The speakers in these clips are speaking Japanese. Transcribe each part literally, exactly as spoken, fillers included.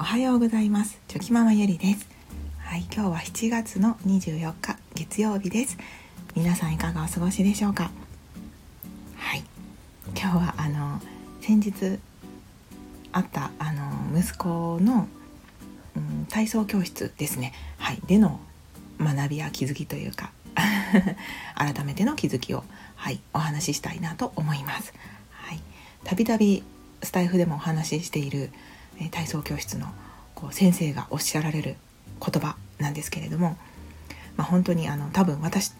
おはようございます。チョキママゆりです。はい、今日はしちがつのにじゅうよっか月曜日です。皆さんいかがお過ごしでしょうか。はい、今日はあの先日あったあの息子の、うん、体操教室ですね、はい、での学びや気づきというか改めての気づきを、はい、お話ししたいなと思います。はい、たびたびスタイフでもお話ししている、えー、体操教室のこう先生がおっしゃられる言葉なんですけれども、まあ、本当にあの多分 私,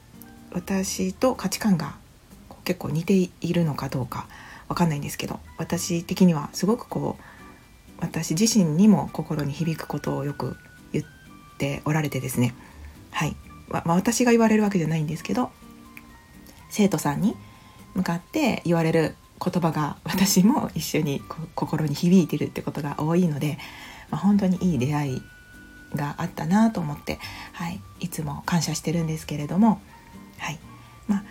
私と価値観が結構似ているのかどうかわかんないんですけど、私的にはすごくこう私自身にも心に響くことをよく言っておられてですね、はい、まあ、私が言われるわけじゃないんですけど、生徒さんに向かって言われる言葉が私も一緒に心に響いてるってことが多いので、まあ、本当にいい出会いがあったなと思って、はい、いつも感謝してるんですけれども、はい、まあ、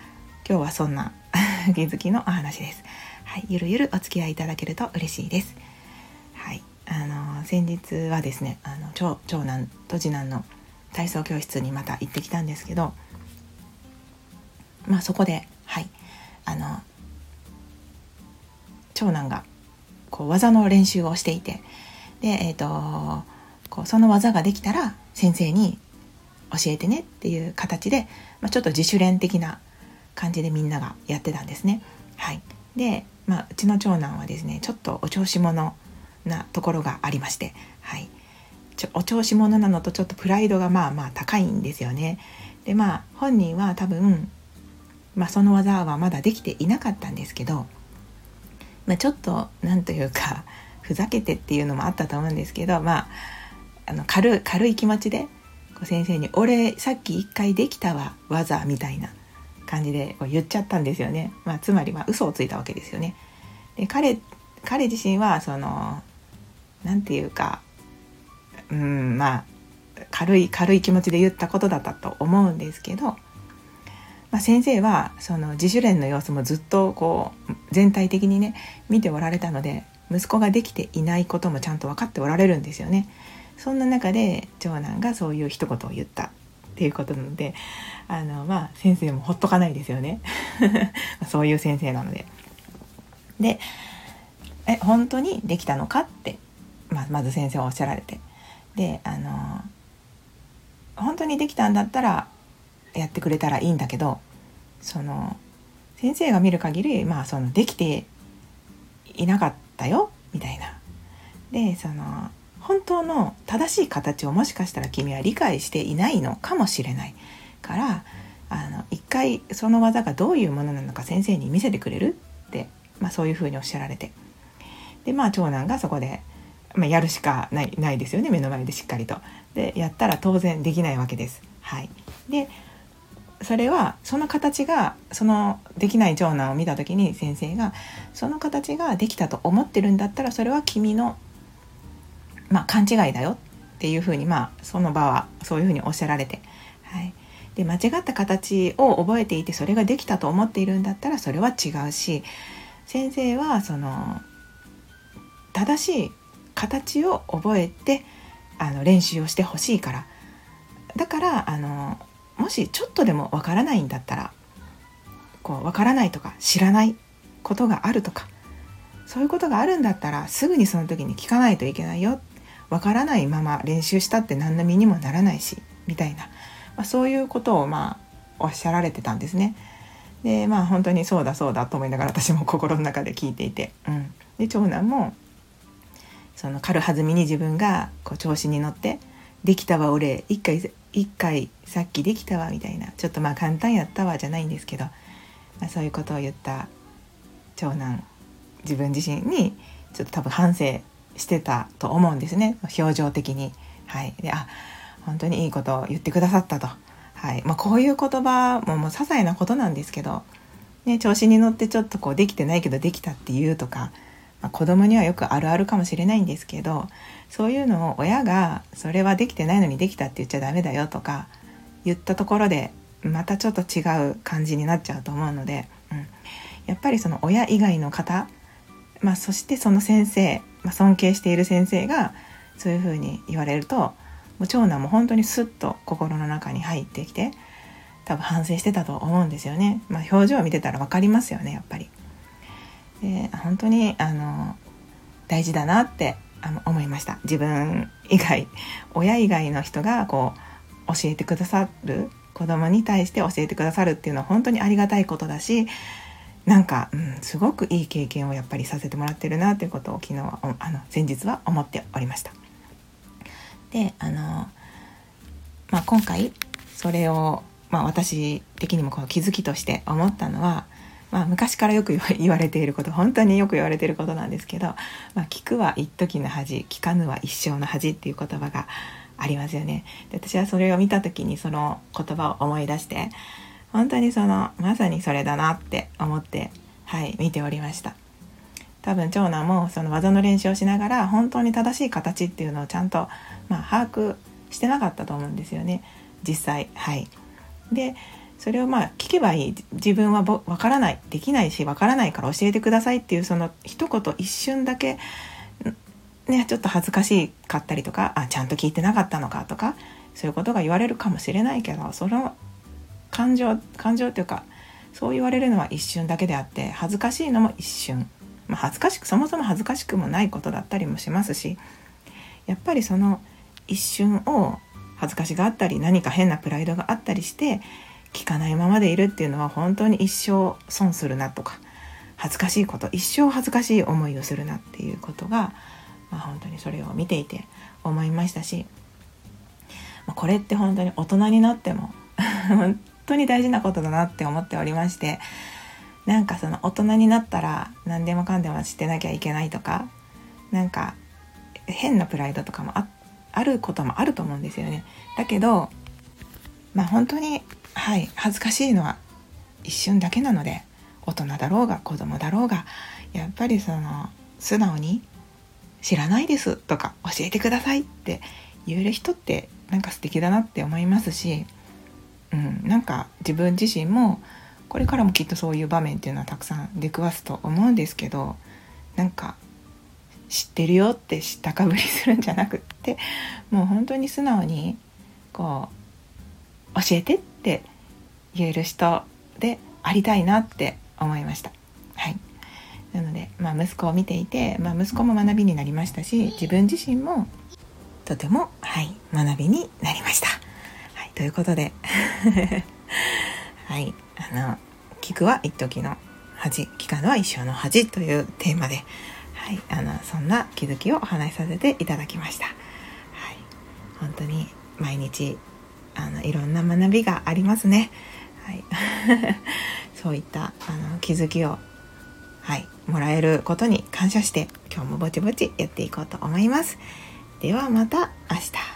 今日はそんな気づきのお話です。はい、ゆるゆるお付き合いいただけると嬉しいです。はい、あの先日はですね、あの 長, 長男と次男の体操教室にまた行ってきたんですけど、まあ、そこで、はい、あの長男がこう技の練習をしていて、で、えーと、こうその技ができたら先生に教えてねっていう形で、まあ、ちょっと自主練的な感じでみんながやってたんですね。はい、で、まあ、うちの長男はですね、ちょっとお調子者なところがありまして、はい、ちょお調子者なのとちょっとプライドがまあまあ高いんですよね。で、まあ本人は多分、まあ、その技はまだできていなかったんですけど、まあ、ちょっとなんというかふざけてっていうのもあったと思うんですけど、まあ、あの軽い、軽い気持ちでこう先生に俺さっき一回できたわ技みたいな感じでこう言っちゃったんですよね。まあ、つまりまあ嘘をついたわけですよね。で、彼、彼自身はそのなんていうかうん、まあ軽い軽い気持ちで言ったことだったと思うんですけど、まあ、先生はその自主練の様子もずっとこう全体的にね見ておられたので、息子ができていないこともちゃんと分かっておられるんですよね。そんな中で長男がそういう一言を言ったっていうことなので、あのまあ先生もほっとかないですよねそういう先生なので。で、え本当にできたのかって、まあ、まず先生はおっしゃられて、で、あの本当にできたんだったらやってくれたらいいんだけど、その先生が見る限り、まあ、そのできていなかったよみたいな。で、その本当の正しい形をもしかしたら君は理解していないのかもしれないから、あの一回その技がどういうものなのか先生に見せてくれるって、まあ、そういうふうにおっしゃられて、で、まあ、長男がそこでまあ、やるしかない、ないですよね。目の前でしっかりとでやったら当然できないわけです。はい、でそれはその形がそのできない長男を見た時に先生がその形ができたと思ってるんだったらそれは君の、まあ、勘違いだよっていうふうに、まあ、その場はそういうふうにおっしゃられて、はい、で間違った形を覚えていてそれができたと思っているんだったらそれは違うし、先生はその正しい形を覚えてあの練習をしてほしいから、だからあのもしちょっとでもわからないんだったらこうわからないとか知らないことがあるとかそういうことがあるんだったらすぐにその時に聞かないといけないよ、わからないまま練習したって何の身にもならないしみたいな、まあ、そういうことをまあおっしゃられてたんですね。で、まあ本当にそうだそうだと思いながら私も心の中で聞いていて、うん、で長男もその軽はずみに自分がこう調子に乗ってできたわ俺一回一回さっきできたわみたいな、ちょっとまあ簡単やったわじゃないんですけど、まあ、そういうことを言った長男自分自身にちょっと多分反省してたと思うんですね、表情的に。はい、で、あ本当にいいことを言ってくださったと、はい、まあ、こういう言葉ももう些細なことなんですけど、ね、調子に乗ってちょっとこうできてないけどできたっていうとか、まあ、子供にはよくあるあるかもしれないんですけど、そういうのを親がそれはできてないのにできたって言っちゃダメだよとか言ったところでまたちょっと違う感じになっちゃうと思うので、うん、やっぱりその親以外の方、まあ、そしてその先生、まあ、尊敬している先生がそういうふうに言われるともう長男も本当にスッと心の中に入ってきて、多分反省してたと思うんですよね。まあ、表情を見てたら分かりますよね、やっぱり。で、本当にあの大事だなってあの思いました。自分以外、親以外の人がこう教えてくださる、子供に対して教えてくださるっていうのは本当にありがたいことだし、なんか、うん、すごくいい経験をやっぱりさせてもらってるなということを昨日はあの前日は思っておりました。で、あの、まあ、今回それを、まあ、私的にもこう気づきとして思ったのは、まあ、昔からよく言われていること、本当によく言われていることなんですけど、まあ、聞くは一時の恥、聞かぬは一生の恥っていう言葉がありますよね。で、私はそれを見た時にその言葉を思い出して、本当にそのまさにそれだなって思って、はい、見ておりました。多分長男もその技の練習をしながら本当に正しい形っていうのをちゃんと、まあ、把握してなかったと思うんですよね、実際。はい。で、それをまあ聞けばいい、自分はわからない、できないしわからないから教えてくださいっていうその一言一瞬だけね、ちょっと恥ずかしかったりとか、あ、ちゃんと聞いてなかったのかとか、そういうことが言われるかもしれないけど、その感情感情というか、そう言われるのは一瞬だけであって、恥ずかしいのも一瞬、まあ、恥ずかしくそもそも恥ずかしくもないことだったりもしますし、やっぱりその一瞬を恥ずかしがあったり何か変なプライドがあったりして聞かないままでいるっていうのは、本当に一生損するなとか、恥ずかしいこと、一生恥ずかしい思いをするなっていうことが、まあ、本当にそれを見ていて思いましたし、まあ、これって本当に大人になっても本当に大事なことだなって思っておりまして、なんかその大人になったら何でもかんでも知ってなきゃいけないとか、なんか変なプライドとかも あ, あることもあると思うんですよね。だけど、まあ、本当に、はい、恥ずかしいのは一瞬だけなので、大人だろうが子供だろうが、やっぱりその素直に知らないですとか教えてくださいって言える人ってなんか素敵だなって思いますし、うん、なんか自分自身もこれからもきっとそういう場面っていうのはたくさん出くわすと思うんですけど、なんか知ってるよって知ったかぶりするんじゃなくって、もう本当に素直にこう教えてって言える人でありたいなって思いました。はい。なので、まあ、息子を見ていて、まあ、息子も学びになりましたし、自分自身もとても、はい、学びになりました。はい、ということではい、あの聞くは一時の恥、聞かぬは一生の恥というテーマで、はい、あのそんな気づきをお話しさせていただきました。はい、本当に毎日あのいろんな学びがありますね。はい、そういったあの気づきを、はい、もらえることに感謝して、今日もぼちぼちやっていこうと思います。ではまた明日。